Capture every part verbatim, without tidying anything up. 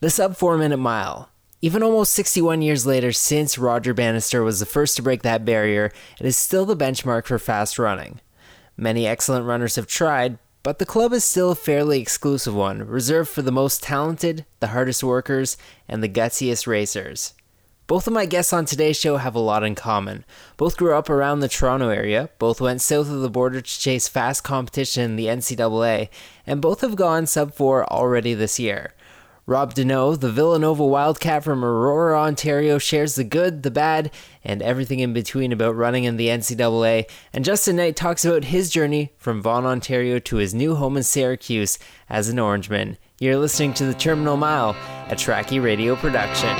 The sub-four-minute mile. Even almost sixty-one years later since Roger Bannister was the first to break that barrier, it is still the benchmark for fast running. Many excellent runners have tried, but the club is still a fairly exclusive one, reserved for the most talented, the hardest workers, and the gutsiest racers. Both of my guests on today's show have a lot in common. Both grew up around the Toronto area, both went south of the border to chase fast competition in the N C double A, and both have gone sub four already this year. Rob Deneau, the Villanova Wildcat from Aurora, Ontario, shares the good, the bad, and everything in between about running in the N C double A, and Justin Knight talks about his journey from Vaughan, Ontario to his new home in Syracuse as an Orangeman. You're listening to The Terminal Mile, a Tracky Radio production.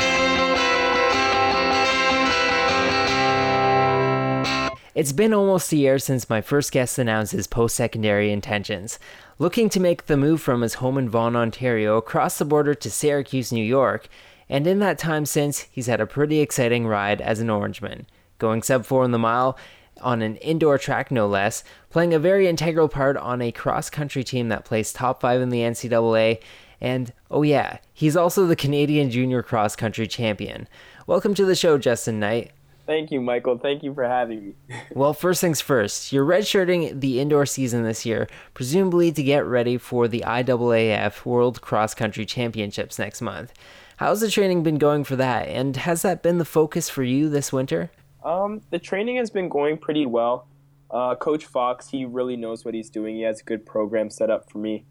It's been almost a year since my first guest announced his post-secondary intentions. Looking to make the move from his home in Vaughan, Ontario, across the border to Syracuse, New York, and in that time since, he's had a pretty exciting ride as an Orangeman, going sub four in the mile on an indoor track no less, playing a very integral part on a cross-country team that placed top five in the N C double A, and, oh yeah, he's also the Canadian Junior Cross-Country Champion. Welcome to the show, Justin Knight. Thank you, Michael. Thank you for having me. Well, first things first, you're redshirting the indoor season this year, presumably to get ready for the I A A F World Cross Country Championships next month. How's the training been going for that, and has that been the focus for you this winter? Um, the training has been going pretty well. Uh, Coach Fox, he really knows what he's doing. He has a good program set up for me.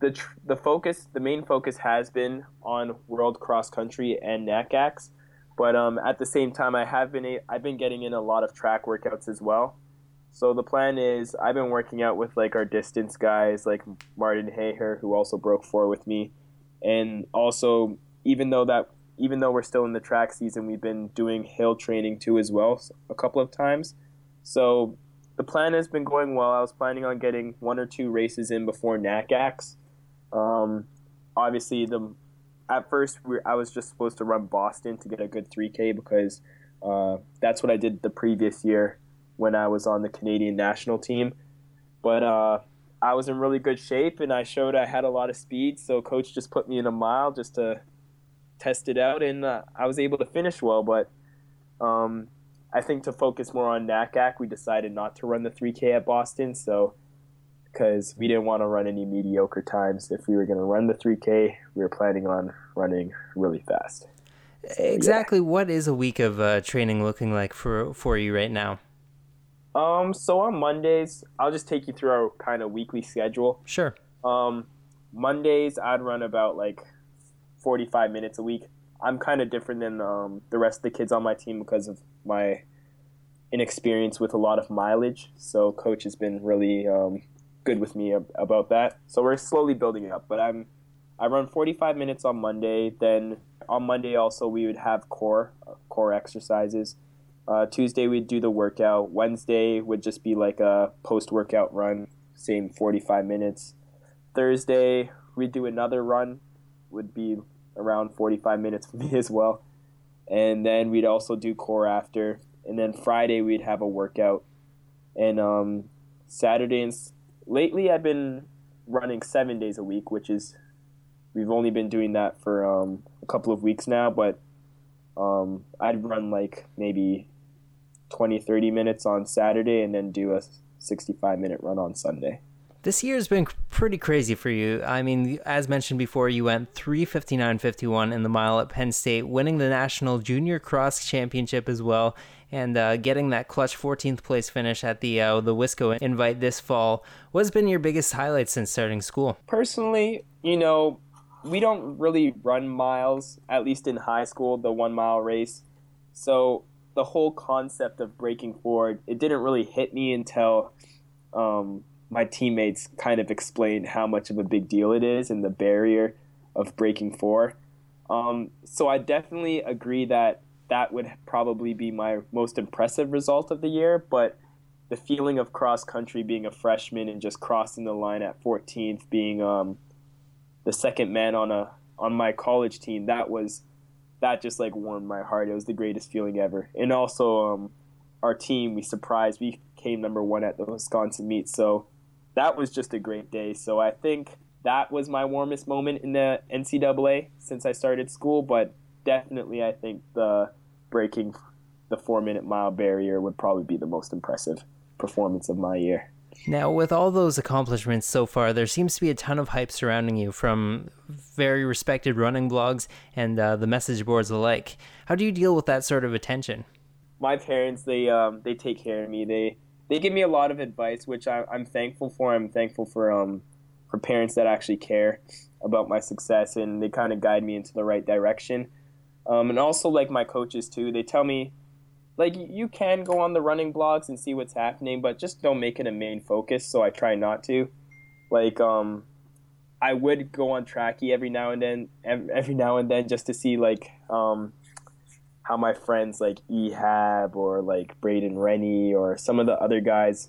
The tr- the focus, the main focus has been on World Cross Country and NACACS. But um, at the same time, I have been a, I've been getting in a lot of track workouts as well. So the plan is I've been working out with like our distance guys, like Martin Heyer, who also broke four with me, and also even though that even though we're still in the track season, we've been doing hill training too as well a couple of times. So the plan has been going well. I was planning on getting one or two races in before NACACS. Um, obviously the At first, we were, I was just supposed to run Boston to get a good three K because uh, that's what I did the previous year when I was on the Canadian national team. But uh, I was in really good shape, and I showed I had a lot of speed, so Coach just put me in a mile just to test it out, and uh, I was able to finish well. But um, I think to focus more on NACAC, we decided not to run the three K at Boston, so... because we didn't want to run any mediocre times. If we were going to run the three K, we were planning on running really fast. Exactly. Yeah. What is a week of uh, training looking like for for you right now? Um. So on Mondays, I'll just take you through our kind of weekly schedule. Sure. Um, Mondays, I'd run about like forty-five minutes a week. I'm kind of different than um, the rest of the kids on my team because of my inexperience with a lot of mileage. So Coach has been really... Um, good with me about that, so we're slowly building it up, but i'm i run forty-five minutes on Monday. Then on Monday also we would have core uh, core exercises. uh Tuesday we'd do the workout. Wednesday would just be like a post workout run, same forty-five minutes. Thursday we'd do another run, would be around forty-five minutes for me as well, and then we'd also do core after. And then Friday we'd have a workout. And um Saturday and lately, I've been running seven days a week, which is, we've only been doing that for um, a couple of weeks now, but um, I'd run like maybe twenty, thirty minutes on Saturday and then do a sixty-five minute run on Sunday. This year has been pretty crazy for you. I mean, as mentioned before, you went three fifty-nine fifty-one in the mile at Penn State, winning the National Junior Cross Championship as well, and uh, getting that clutch fourteenth place finish at the uh, the Wisco Invite this fall. What's been your biggest highlight since starting school? Personally, you know, we don't really run miles, at least in high school, the one mile race. So the whole concept of breaking forward, it didn't really hit me until um, my teammates kind of explained how much of a big deal it is and the barrier of breaking four. Um, so I definitely agree that that would probably be my most impressive result of the year, but the feeling of cross-country being a freshman and just crossing the line at fourteenth, being um, the second man on a on my college team, that was that just like warmed my heart. It was the greatest feeling ever. And also um, our team, we surprised. We came number one at the Wisconsin meet, so that was just a great day. So I think that was my warmest moment in the N C double A since I started school, but definitely I think the breaking the four-minute mile barrier would probably be the most impressive performance of my year. Now, with all those accomplishments so far, there seems to be a ton of hype surrounding you from very respected running blogs and uh, the message boards alike. How do you deal with that sort of attention? My parents, they um, they take care of me. They they give me a lot of advice, which I, I'm thankful for. I'm thankful for um for parents that actually care about my success, and they kind of guide me into the right direction. Um, and also, like, my coaches, too, they tell me, like, you can go on the running blogs and see what's happening, but just don't make it a main focus, so I try not to. Like, um, I would go on Tracky every now and then, every now and then just to see, like, um, how my friends, like, Ehab or, like, Braden Rennie or some of the other guys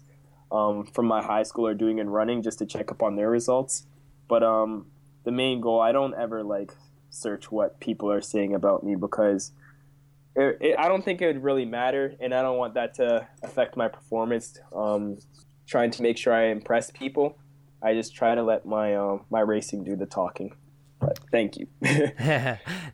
um, from my high school are doing in running, just to check up on their results. But um, the main goal, I don't ever, like, search what people are saying about me, because it, it, I don't think it would really matter, and I don't want that to affect my performance. Um, trying to make sure I impress people, I just try to let my um, my racing do the talking. But thank you.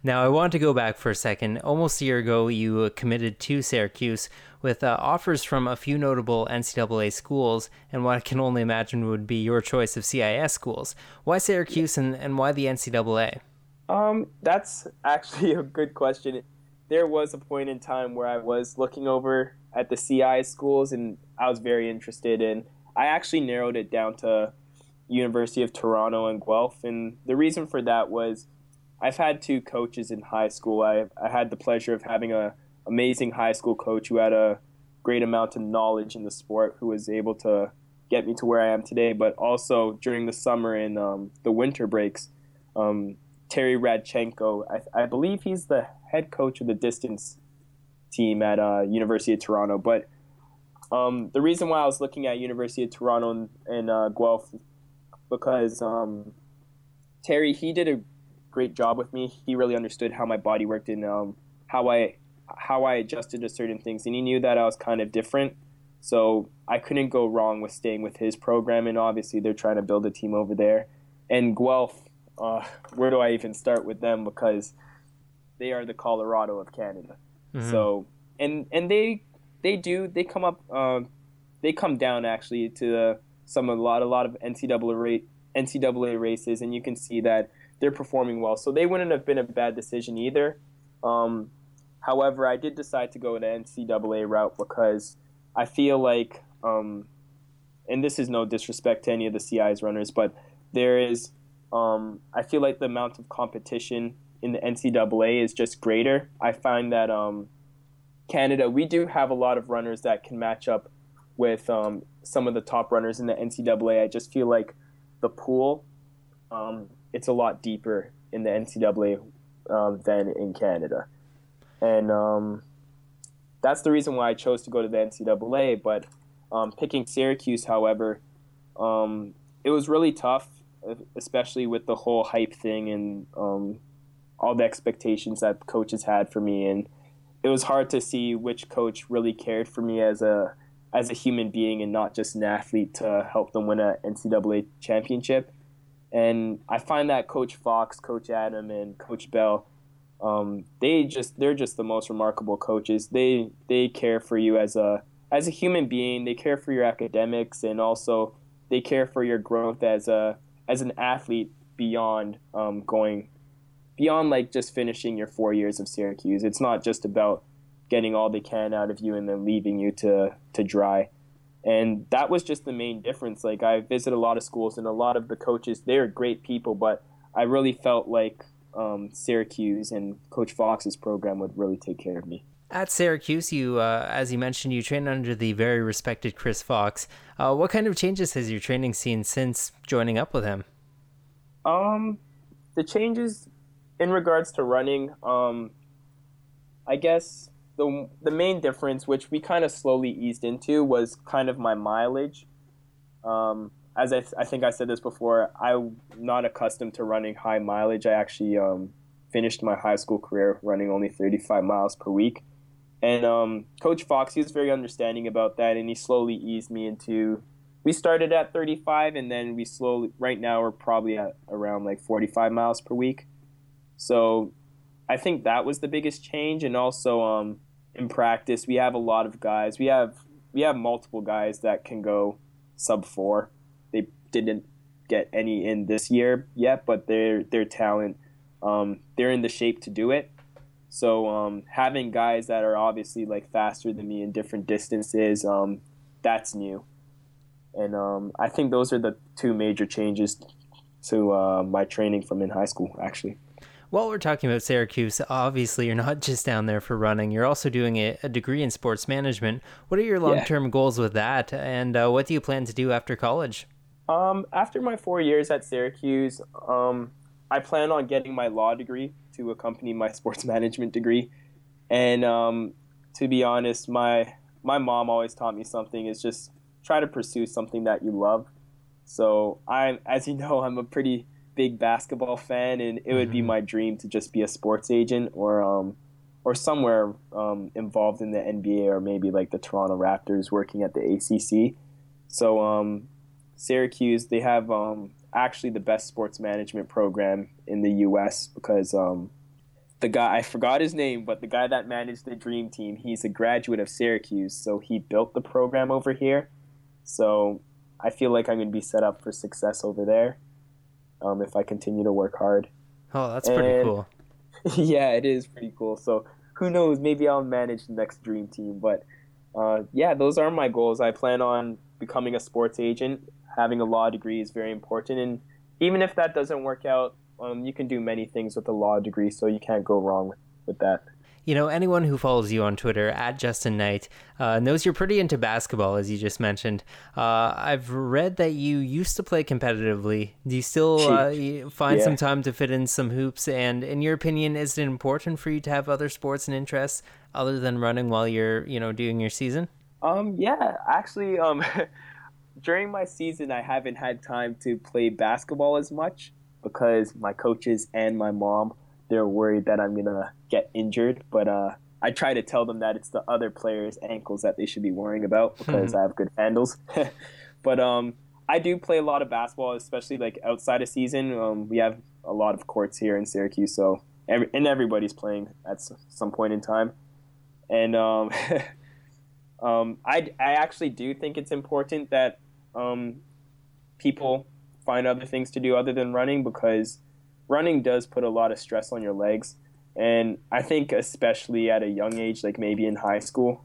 Now I want to go back for a second. Almost a year ago, you committed to Syracuse with uh, offers from a few notable N C double A schools, and what I can only imagine would be your choice of C I S schools. Why Syracuse, and, and why the N C double A? Um, that's actually a good question. There was a point in time where I was looking over at the C I S schools, and I was very interested in. I actually narrowed it down to University of Toronto and Guelph, and the reason for that was I've had two coaches in high school. I I had the pleasure of having a amazing high school coach who had a great amount of knowledge in the sport, who was able to get me to where I am today, but also during the summer and um, the winter breaks, um, Terry Radchenko, I, I believe he's the head coach of the distance team at uh, University of Toronto. But um, the reason why I was looking at University of Toronto and, and uh, Guelph, because um, Terry, he did a great job with me. He really understood how my body worked and um, how I how I adjusted to certain things, and he knew that I was kind of different. So I couldn't go wrong with staying with his program, and obviously they're trying to build a team over there. And Guelph, Uh, where do I even start with them, because they are the Colorado of Canada. Mm-hmm. So and and they they do they come up um, they come down actually to some a lot a lot of N C double A races, and you can see that they're performing well. So they wouldn't have been a bad decision either. Um, however, I did decide to go the N C double A route because I feel like, um, and this is no disrespect to any of the C I's runners, but there is. Um, I feel like the amount of competition in the N C double A is just greater. I find that um, Canada, we do have a lot of runners that can match up with um, some of the top runners in the N C double A. I just feel like the pool, um, it's a lot deeper in the N C double A um, than in Canada. And um, that's the reason why I chose to go to the N C double A. But um, picking Syracuse, however, um, it was really tough, especially with the whole hype thing and um, all the expectations that coaches had for me. And it was hard to see which coach really cared for me as a as a human being and not just an athlete to help them win an N C double A championship. And I find that Coach Fox, Coach Adam, and Coach Bell, um, they just they're just the most remarkable coaches. They they care for you as a as a human being. They care for your academics, and also they care for your growth as a as an athlete beyond um, going beyond like just finishing your four years of Syracuse. It's not just about getting all they can out of you and then leaving you to, to dry. And that was just the main difference. Like, I visit a lot of schools, and a lot of the coaches, they're great people, but I really felt like um, Syracuse and Coach Fox's program would really take care of me. At Syracuse, you, uh, as you mentioned, you trained under the very respected Chris Fox. Uh, what kind of changes has your training seen since joining up with him? Um, the changes in regards to running, um, I guess the the main difference, which we kind of slowly eased into, was kind of my mileage. Um, as I, I think I said this before, I'm not accustomed to running high mileage. I actually um, finished my high school career running only thirty-five miles per week. And um, Coach Fox, he was very understanding about that, and he slowly eased me into we started at thirty-five, and then we slowly, right now we're probably at around like forty-five miles per week. So I think that was the biggest change. And also um, in practice, we have a lot of guys. We have we have multiple guys that can go sub four. They didn't get any in this year yet, but their their talent, um, they're in the shape to do it. So um, having guys that are obviously like faster than me in different distances, um, that's new. And um, I think those are the two major changes to uh, my training from in high school, actually. While we're talking about Syracuse, obviously you're not just down there for running. You're also doing a, a degree in sports management. What are your long-term yeah. goals with that? And uh, what do you plan to do after college? Um, after my four years at Syracuse, um, I plan on getting my law degree to accompany my sports management degree. And um, to be honest, my my mom always taught me something. It's just try to pursue something that you love. So I, as you know, I'm a pretty big basketball fan, and it would be my dream to just be a sports agent or um or somewhere um involved in the N B A or maybe like the Toronto Raptors working at the A C C. So um Syracuse, they have um actually the best sports management program in the U S because um the guy, I forgot his name, but the guy that managed the Dream Team, he's a graduate of Syracuse, so he built the program over here. So I feel like I'm going to be set up for success over there. Um, if I continue to work hard. Oh, that's and, pretty cool. Yeah, it is pretty cool. So who knows? Maybe I'll manage the next Dream Team. But uh, yeah, those are my goals. I plan on becoming a sports agent. Having a law degree is very important. And even if that doesn't work out, um, you can do many things with a law degree, so you can't go wrong with, with that. You know, anyone who follows you on Twitter, at Justin Knight, uh, knows you're pretty into basketball, as you just mentioned. Uh, I've read that you used to play competitively. Do you still uh, you find yeah. some time to fit in some hoops? And in your opinion, is it important for you to have other sports and interests other than running while you're, you know, doing your season? Um, yeah, actually, um, during my season, I haven't had time to play basketball as much because my coaches and my mom, they're worried that I'm going to get injured, but uh, I try to tell them that it's the other players' ankles that they should be worrying about because I have good handles. But um, I do play a lot of basketball, especially like outside of season. Um, we have a lot of courts here in Syracuse, so every, and everybody's playing at some point in time. And um, um, I, I actually do think it's important that um, people find other things to do other than running, because running does put a lot of stress on your legs, and I think especially at a young age, like maybe in high school.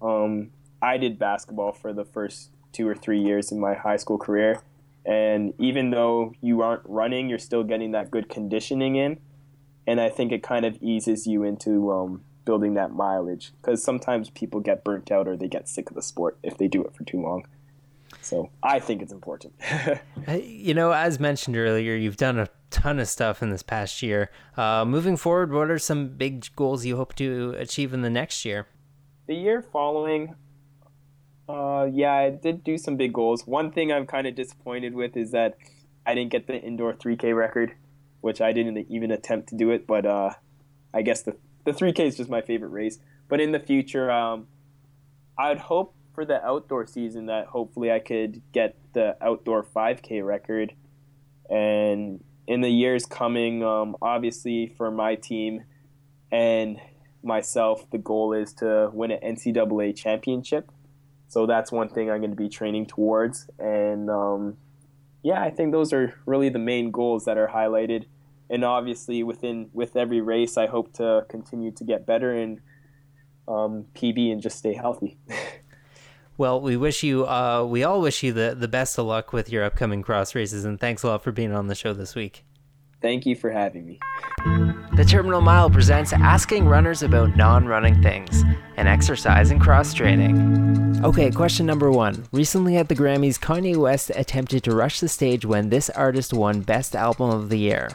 Um, I did basketball for the first two or three years in my high school career, and even though you aren't running, you're still getting that good conditioning in, and I think it kind of eases you into um, building that mileage, because sometimes people get burnt out or they get sick of the sport if they do it for too long. So I think it's important. You know, as mentioned earlier, you've done a ton of stuff in this past year. Uh, moving forward, what are some big goals you hope to achieve in the next year? The year following, uh, yeah, I did do some big goals. One thing I'm kind of disappointed with is that I didn't get the indoor three K record, which I didn't even attempt to do it. But uh, I guess the, the three K is just my favorite race. But in the future, um, I'd hope for the outdoor season that hopefully I could get the outdoor five K record. And in the years coming, um, obviously for my team and myself, the goal is to win an N C double A championship. So that's one thing I'm going to be training towards. And um, yeah, I think those are really the main goals that are highlighted. And obviously within with every race, I hope to continue to get better and um, P B and just stay healthy. Well, we wish you, uh, we all wish you the, the best of luck with your upcoming cross races, and thanks a lot for being on the show this week. Thank you for having me. The Terminal Mile presents Asking Runners About Non-Running Things, an exercise in cross-training. Okay, question number one. Recently at the Grammys, Kanye West attempted to rush the stage when this artist won Best Album of the Year.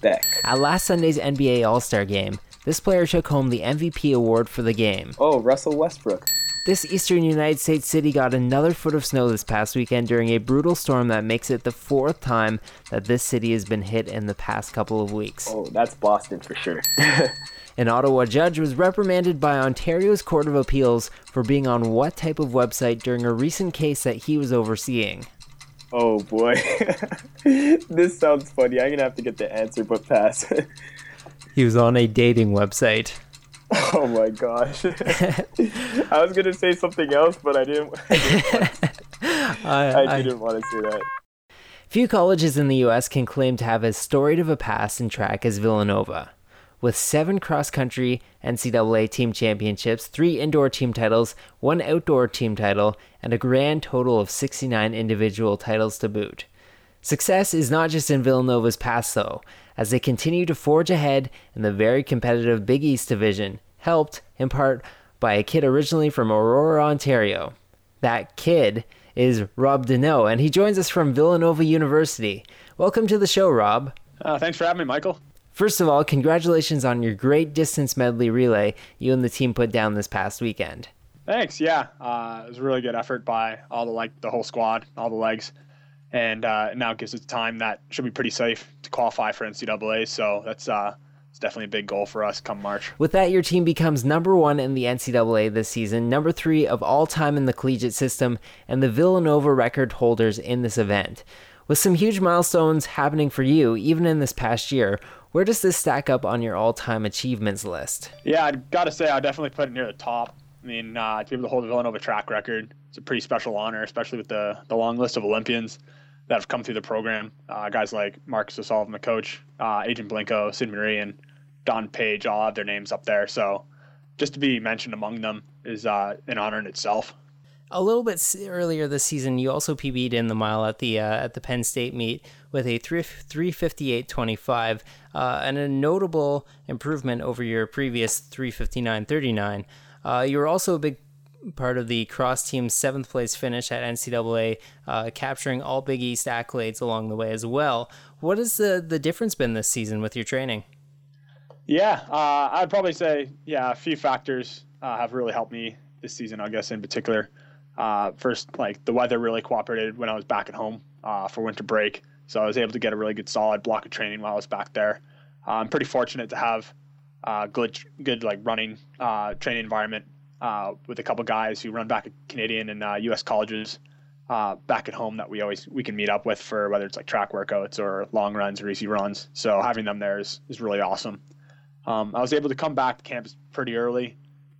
Beck. At last Sunday's N B A All-Star Game, this player took home the M V P award for the game. Oh, Russell Westbrook. This eastern United States city got another foot of snow this past weekend during a brutal storm that makes it the fourth time that this city has been hit in the past couple of weeks. Oh, that's Boston for sure. An Ottawa judge was reprimanded by Ontario's Court of Appeals for being on what type of website during a recent case that he was overseeing? Oh boy, this sounds funny. I'm going to have to get the answer, but pass. He was on a dating website. Oh my gosh. I was going to say something else, but I didn't, I didn't want to say that. Few colleges in the U S can claim to have as storied of a past in track as Villanova. With seven cross-country N C double A team championships, three indoor team titles, one outdoor team title, and a grand total of sixty-nine individual titles to boot. Success is not just in Villanova's past, though, as they continue to forge ahead in the very competitive Big East division, helped, in part, by a kid originally from Aurora, Ontario. That kid is Rob Deneau, and he joins us from Villanova University. Welcome to the show, Rob. Uh, thanks for having me, Michael. First of all, congratulations on your great distance medley relay you and the team put down this past weekend. Thanks, yeah. Uh, it was a really good effort by all the like the whole squad, all the legs. And uh, now it gives us time that should be pretty safe to qualify for N C double A, so that's uh, it's definitely a big goal for us come March. With that, your team becomes number one in the N C double A this season, number three of all time in the collegiate system, and the Villanova record holders in this event. With some huge milestones happening for you, even in this past year, where does this stack up on your all-time achievements list? Yeah, I've got to say I definitely put it near the top. I mean, uh, to be able to hold the Villanova track record, it's a pretty special honor, especially with the, the long list of Olympians that have come through the program. Uh, guys like Marcus O'Sullivan, the coach, uh, Agent Blinko, Sydney Maree, and Don Page all have their names up there. So just to be mentioned among them is uh, an honor in itself. A little bit earlier this season, you also P B'd in the mile at the uh, at the Penn State meet with a three fifty-eight twenty-five, uh, and a notable improvement over your previous three fifty-nine thirty-nine. Uh, you were also a big part of the cross team's seventh place finish at N C double A, uh, capturing all Big East accolades along the way as well. What has the the difference been this season with your training? Yeah, uh, I'd probably say yeah, a few factors uh, have really helped me this season, I guess in particular. Uh, first, like the weather really cooperated when I was back at home uh, for winter break. So I was able to get a really good solid block of training while I was back there. Uh, I'm pretty fortunate to have uh, good, good like running uh, training environment uh, with a couple guys who run back at Canadian and uh, U S colleges uh, back at home that we always we can meet up with for whether it's like track workouts or long runs or easy runs. So having them there is, is really awesome. Um, I was able to come back to campus pretty early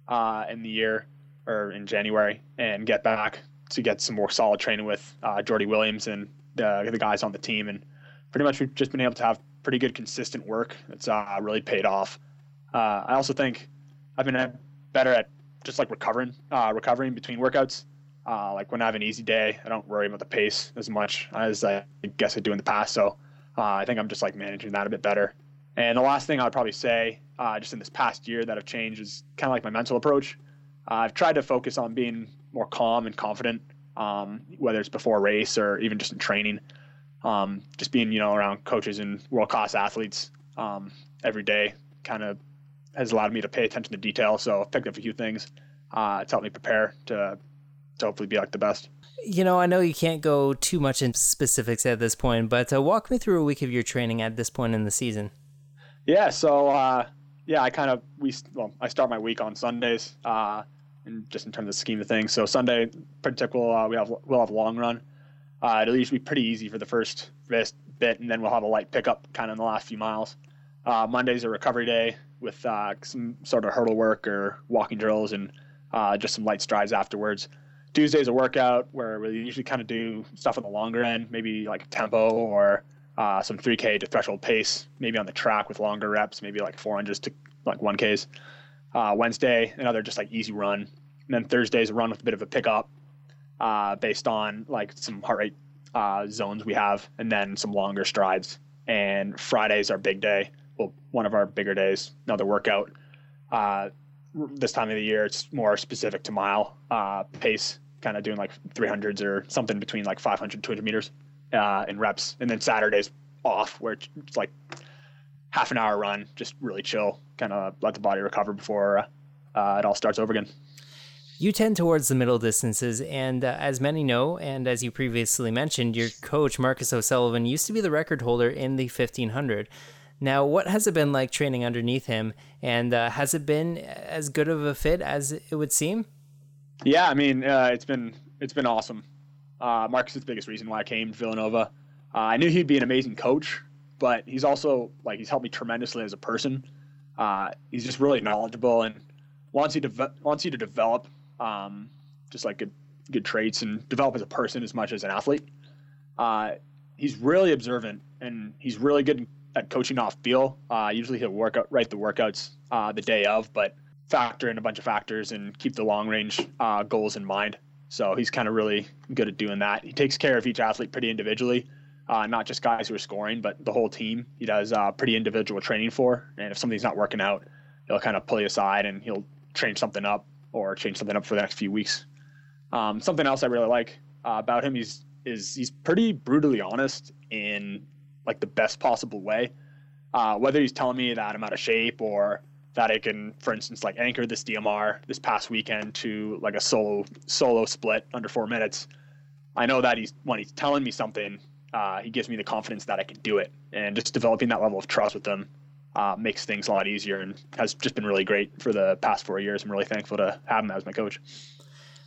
uh, in the year. Or in January, and get back to get some more solid training with uh, Jordy Williams and the, the guys on the team. And pretty much we've just been able to have pretty good, consistent work. It's uh, really paid off. Uh, I also think I've been better at just like recovering, uh, recovering between workouts. Uh, like when I have an easy day, I don't worry about the pace as much as I guess I do in the past. So uh, I think I'm just like managing that a bit better. And the last thing I'd probably say uh, just in this past year that I've changed is kind of like my mental approach. Uh, I've tried to focus on being more calm and confident, um, whether it's before a race or even just in training. Um, just being, you know, around coaches and world-class athletes um, every day kind of has allowed me to pay attention to detail. So I've picked up a few things. Uh, it's helped me prepare to to hopefully be like the best. You know, I know you can't go too much into specifics at this point, but uh, walk me through a week of your training at this point in the season. Yeah, so, uh, yeah, I kind of – we well, I start my week on Sundays. Uh, And just in terms of the scheme of things. So Sunday, particular, uh, we have, we'll have a long run. Uh, it'll usually be pretty easy for the first bit, and then we'll have a light pickup kind of in the last few miles. Uh, Monday's a recovery day with uh, some sort of hurdle work or walking drills and uh, just some light strides afterwards. Tuesday's a workout where we usually kind of do stuff on the longer end, maybe like tempo or uh, some three K to threshold pace, maybe on the track with longer reps, maybe like four hundreds to like one Ks. Uh, Wednesday, another just like easy run. And then Thursday's a run with a bit of a pickup uh, based on like some heart rate uh, zones we have and then some longer strides. And Friday's our big day. Well, one of our bigger days, another workout. Uh, this time of the year, it's more specific to mile uh, pace, kind of doing like three hundreds or something between like five hundred, two hundred meters uh, in reps. And then Saturday's off where it's like half an hour run, just really chill, kind of let the body recover before uh, it all starts over again. you tend towards the middle distances, and uh, as many know, and as you previously mentioned, your coach, Marcus O'Sullivan, used to be the record holder in the fifteen hundred. Now, what has it been like training underneath him, and uh, has it been as good of a fit as it would seem? Yeah, I mean, uh, it's been it's been awesome. Uh, Marcus is the biggest reason why I came to Villanova. Uh, I knew he'd be an amazing coach, but he's also, like, he's helped me tremendously as a person. Uh, he's just really knowledgeable and wants you to wants you to develop um, just like good good traits and develop as a person as much as an athlete. Uh, he's really observant, and he's really good at coaching off feel. Uh, usually he'll work out, write the workouts uh, the day of, but factor in a bunch of factors and keep the long range uh, goals in mind. So he's kind of really good at doing that. He takes care of each athlete pretty individually, uh, not just guys who are scoring, but the whole team. He does uh, pretty individual training for, and if something's not working out, he'll kind of pull you aside and he'll change something up or change something up for the next few weeks. Um, something else I really like uh, about him is, is he's pretty brutally honest in like the best possible way. Uh, whether he's telling me that I'm out of shape or that I can, for instance, like anchor this D M R this past weekend to like a solo solo split under four minutes. I know that he's when he's telling me something, uh, he gives me the confidence that I can do it. And just developing that level of trust with him uh, makes things a lot easier and has just been really great for the past four years. I'm really thankful to have him as my coach.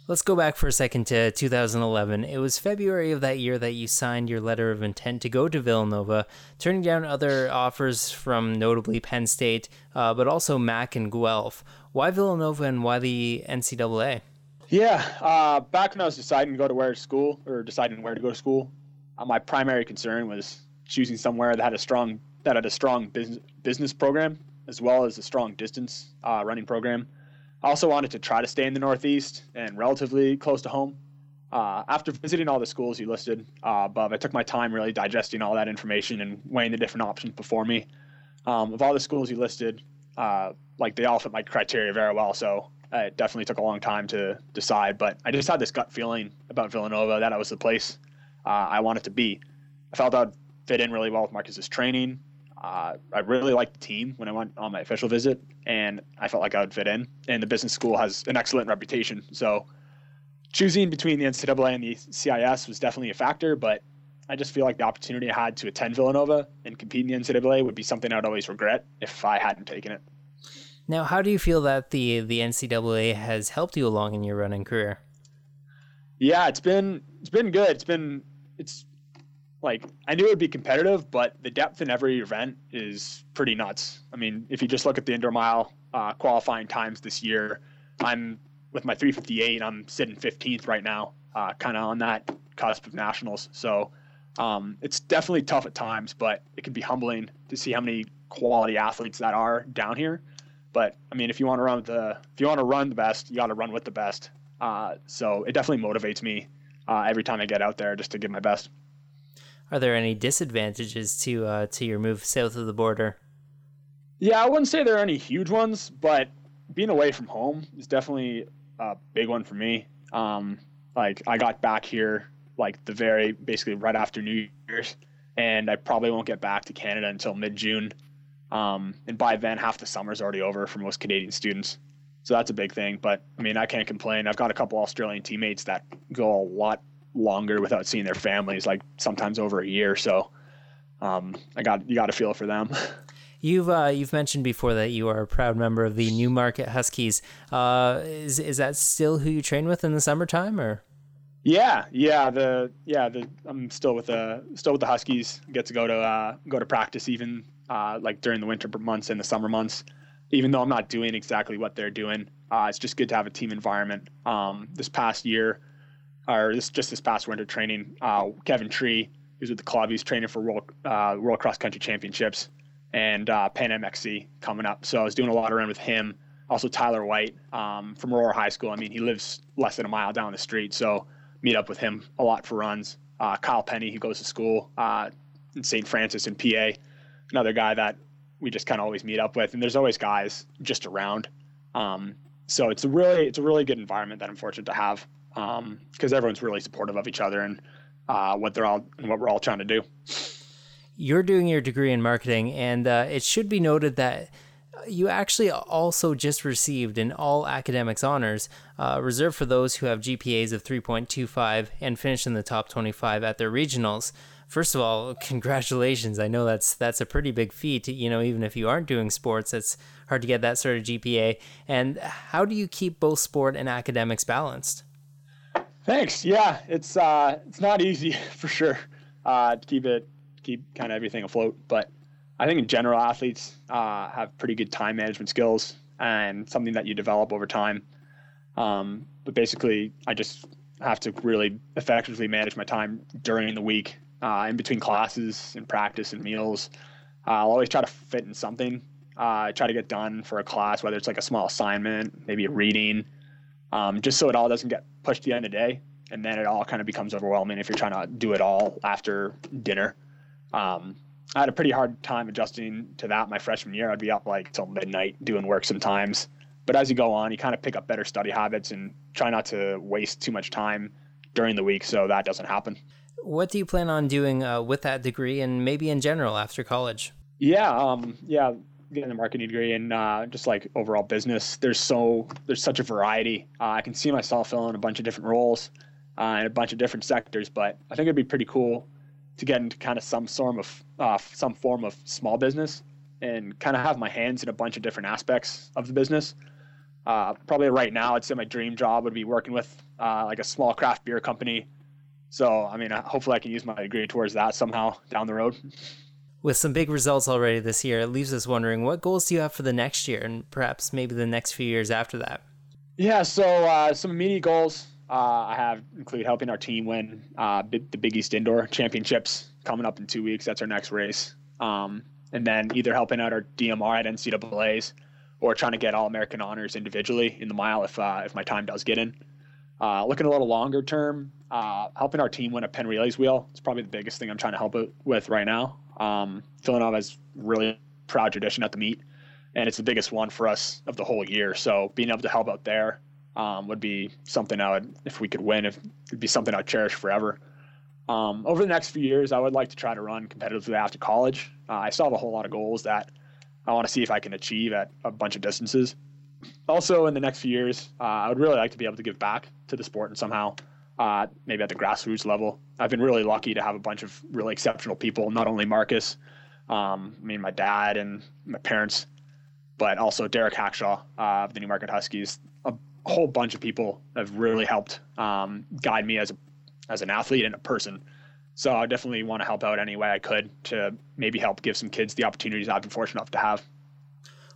Let's go back for a second to two thousand eleven. It was February of that year that you signed your letter of intent to go to Villanova, turning down other offers from notably Penn State, uh, but also M A C and Guelph. Why Villanova and why the N C double A? Yeah, uh, back when I was deciding to go to where to school or deciding where to go to school, uh, my primary concern was choosing somewhere that had a strong that had a strong business business program as well as a strong distance uh, running program. I also wanted to try to stay in the Northeast and relatively close to home. Uh, after visiting all the schools you listed uh, above, I took my time really digesting all that information and weighing the different options before me. Um, of all the schools you listed, uh, like they all fit my criteria very well, so it definitely took a long time to decide. But I just had this gut feeling about Villanova that I was the place uh, I wanted to be. I felt I'd fit in really well with Marcus's training. Uh, I really liked the team when I went on my official visit, and I felt like I would fit in. And the business school has an excellent reputation. So choosing between the N C double A and the C I S was definitely a factor, but I just feel like the opportunity I had to attend Villanova and compete in the N C double A would be something I'd always regret if I hadn't taken it. Now, how do you feel that the, the N C double A has helped you along in your running career? Yeah, it's been, it's been good. It's been, it's, Like, I knew it would be competitive, but the depth in every event is pretty nuts. I mean, if you just look at the indoor mile uh, qualifying times this year, I'm with my three fifty-eight, I'm sitting fifteenth right now, uh, kind of on that cusp of nationals. So um, it's definitely tough at times, but it can be humbling to see how many quality athletes that are down here. But I mean, if you want to run with the if you want to run the best, you got to run with the best. Uh, so it definitely motivates me uh, every time I get out there just to give my best. Are there any disadvantages to uh, to your move south of the border? Yeah, I wouldn't say there are any huge ones, but being away from home is definitely a big one for me. Um, like I got back here like the very basically right after New Year's, and I probably won't get back to Canada until mid-June. Um, and by then, half the summer's already over for most Canadian students. So that's a big thing. But I mean, I can't complain. I've got a couple Australian teammates that go a lot longer without seeing their families, like sometimes over a year. So um, I got you got to feel for them. You've uh, you've mentioned before that you are a proud member of the Newmarket Huskies. Uh, is is that still who you train with in the summertime, or? Yeah, yeah, the yeah the I'm still with the still with the Huskies. I get to go to uh, go to practice even uh, like during the winter months and the summer months. Even though I'm not doing exactly what they're doing, uh, it's just good to have a team environment. Um, this past year. Or this just this past winter training, uh, Kevin Tree, who's with the club, he's training for World uh, World Cross Country Championships and uh, Pan M X C coming up. So I was doing a lot around with him. Also Tyler White um, from Aurora High School. I mean, he lives less than a mile down the street, so meet up with him a lot for runs. Uh, Kyle Penny, who goes to school uh, in Saint Francis in P A, another guy that we just kind of always meet up with. And there's always guys just around. Um, so it's a really it's a really good environment that I'm fortunate to have. Um, because everyone's really supportive of each other and uh, what they're all and what we're all trying to do. You're doing your degree in marketing, and uh, it should be noted that you actually also just received an All Academics Honors uh, reserved for those who have G P As of three point two five and finished in the top twenty-five at their regionals. First of all, congratulations. I know that's that's a pretty big feat. You know, even if you aren't doing sports, it's hard to get that sort of G P A. And how do you keep both sport and academics balanced? Thanks. Yeah, it's uh, it's not easy for sure uh, to keep it keep kind of everything afloat. But I think in general, athletes uh, have pretty good time management skills and something that you develop over time. Um, but basically, I just have to really effectively manage my time during the week. Uh, in between classes and practice and meals, uh, I'll always try to fit in something. Uh, I try to get done for a class, whether it's like a small assignment, maybe a reading, um, just so it all doesn't get pushed to the end of the day. And then it all kind of becomes overwhelming if you're trying to do it all after dinner. Um, I had a pretty hard time adjusting to that my freshman year. I'd be up like till midnight doing work sometimes. But as you go on, you kind of pick up better study habits and try not to waste too much time during the week so that doesn't happen. What do you plan on doing uh, with that degree and maybe in general after college? Yeah, um, yeah, getting a marketing degree and uh, just like overall business. There's so there's such a variety. Uh, I can see myself filling a bunch of different roles uh, in a bunch of different sectors, but I think it'd be pretty cool to get into kind of some sort of uh, some form of small business and kind of have my hands in a bunch of different aspects of the business. Uh, probably right now, I'd say my dream job would be working with uh, like a small craft beer company. So, I mean, hopefully I can use my degree towards that somehow down the road. With some big results already this year, it leaves us wondering, what goals do you have for the next year and perhaps maybe the next few years after that? Yeah, so uh, some immediate goals uh, I have include helping our team win uh, the Big East Indoor Championships coming up in two weeks. That's our next race. Um, and then either helping out our D M R at N C double A's or trying to get All-American honors individually in the mile if uh, if my time does get in. Uh, looking a little longer term, uh, helping our team win a Penn Relays wheel. It's probably the biggest thing I'm trying to help it with right now. Um, Villanova has really proud tradition at the meet, and it's the biggest one for us of the whole year. So being able to help out there um, would be something I would, if we could win, if, it'd be something I'd cherish forever. Um, over the next few years, I would like to try to run competitively after college. Uh, I still have a whole lot of goals that I want to see if I can achieve at a bunch of distances. Also, in the next few years, uh, I would really like to be able to give back to the sport and somehow, uh, maybe at the grassroots level. I've been really lucky to have a bunch of really exceptional people, not only Marcus, um, I mean, my dad and my parents, but also Derek Hackshaw uh, of the Newmarket Huskies. A whole bunch of people have really helped um, guide me as a, as an athlete and a person. So I definitely want to help out any way I could to maybe help give some kids the opportunities I've been fortunate enough to have.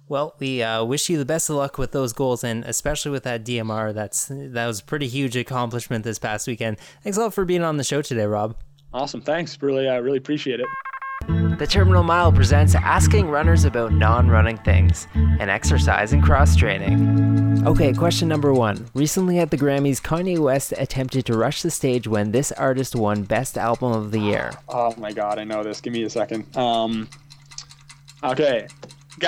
Well, we uh, wish you the best of luck with those goals, and especially with that D M R. That's that was a pretty huge accomplishment this past weekend. Thanks a lot for being on the show today, Rob. Awesome, thanks. Really, I uh, really appreciate it. The Terminal Mile presents asking runners about non-running things and exercise and cross-training. Okay, question number one. Recently at the Grammys, Kanye West attempted to rush the stage when this artist won Best Album of the Year. Oh my God, I know this. Give me a second. Um, okay.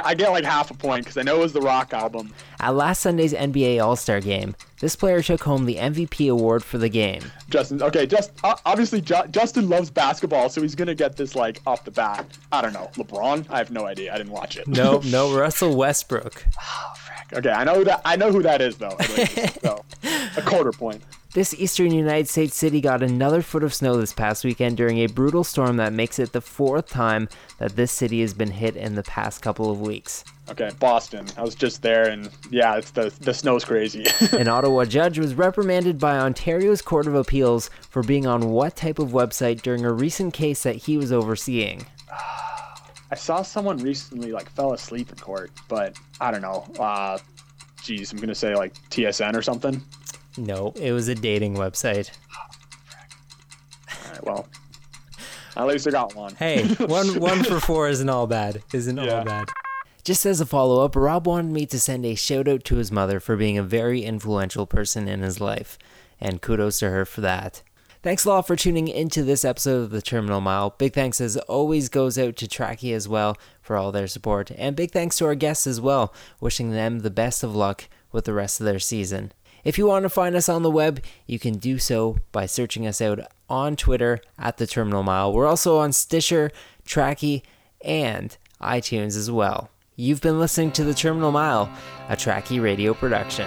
I get like half a point because I know it was the Rock album. At last Sunday's N B A All-Star game, this player took home the M V P award for the game. Justin, okay, just uh, obviously Ju- Justin loves basketball, so he's going to get this like off the bat. I don't know. LeBron? I have no idea. I didn't watch it. No, no, Russell Westbrook. Oh, frick. Okay, I know that. I know who that is, though. So, a quarter point. This eastern United States city got another foot of snow this past weekend during a brutal storm that makes it the fourth time that this city has been hit in the past couple of weeks. Okay, Boston. I was just there, and yeah, it's the the snow's crazy. An Ottawa judge was reprimanded by Ontario's Court of Appeals for being on what type of website during a recent case that he was overseeing? I saw someone recently like fell asleep in court, but I don't know. Uh, geez, I'm going to say like T S N or something. No, it was a dating website. All right, well, at least I got one. Hey, one one for four isn't all bad. Isn't yeah. all bad. Just as a follow-up, Rob wanted me to send a shout-out to his mother for being a very influential person in his life, and kudos to her for that. Thanks a lot for tuning into this episode of The Terminal Mile. Big thanks as always goes out to Tracky as well for all their support, and big thanks to our guests as well, wishing them the best of luck with the rest of their season. If you want to find us on the web, you can do so by searching us out on Twitter at The Terminal Mile. We're also on Stitcher, Tracky, and iTunes as well. You've been listening to The Terminal Mile, a Tracky Radio production.